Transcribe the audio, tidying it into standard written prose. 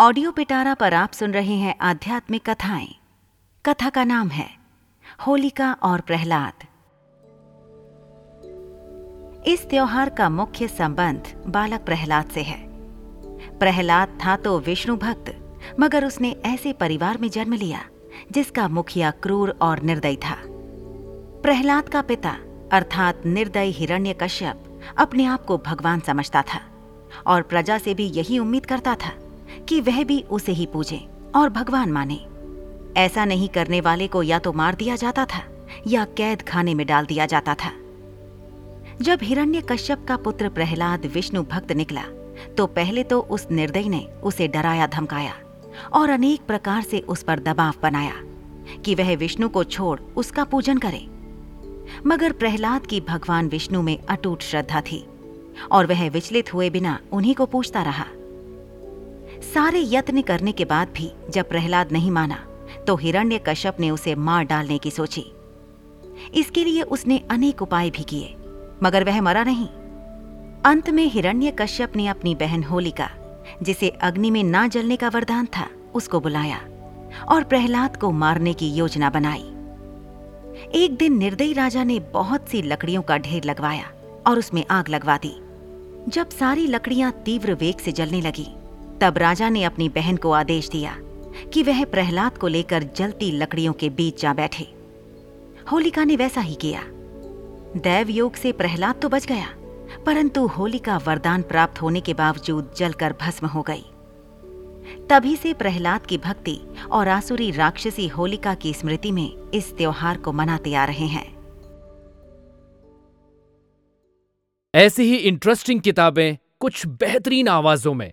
Audio पिटारा पर आप सुन रहे हैं आध्यात्मिक कथाएं। कथा का नाम है होलिका और प्रहलाद। इस त्योहार का मुख्य संबंध बालक प्रहलाद से है। प्रहलाद था तो विष्णु भक्त, मगर उसने ऐसे परिवार में जन्म लिया जिसका मुखिया क्रूर और निर्दयी था। प्रहलाद का पिता अर्थात निर्दयी हिरण्यकश्यप अपने आप को भगवान समझता था और प्रजा से भी यही उम्मीद करता था कि वह भी उसे ही पूजे और भगवान माने। ऐसा नहीं करने वाले को या तो मार दिया जाता था या कैद खाने में डाल दिया जाता था। जब हिरण्यकश्यप का पुत्र प्रहलाद विष्णु भक्त निकला तो पहले तो उस निर्दयी ने उसे डराया धमकाया और अनेक प्रकार से उस पर दबाव बनाया कि वह विष्णु को छोड़ उसका पूजन करे। मगर प्रहलाद की भगवान विष्णु में अटूट श्रद्धा थी और वह विचलित हुए बिना उन्हीं को पूजता रहा। सारे यत्न करने के बाद भी जब प्रहलाद नहीं माना तो हिरण्यकश्यप ने उसे मार डालने की सोची। इसके लिए उसने अनेक उपाय भी किए, मगर वह मरा नहीं। अंत में हिरण्यकश्यप ने अपनी बहन होलिका, जिसे अग्नि में ना जलने का वरदान था, उसको बुलाया और प्रहलाद को मारने की योजना बनाई। एक दिन निर्दयी राजा ने बहुत सी लकड़ियों का ढेर लगवाया और उसमें आग लगवा दी। जब सारी लकड़ियां तीव्र वेग से जलने लगी तब राजा ने अपनी बहन को आदेश दिया कि वह प्रहलाद को लेकर जलती लकड़ियों के बीच जा बैठे। होलिका ने वैसा ही किया। दैवयोग से प्रहलाद तो बच गया, परंतु होलिका वरदान प्राप्त होने के बावजूद जलकर भस्म हो गई। तभी से प्रहलाद की भक्ति और आसुरी राक्षसी होलिका की स्मृति में इस त्योहार को मनाते आ रहे हैं। ऐसी ही इंटरेस्टिंग किताबें कुछ बेहतरीन आवाजों में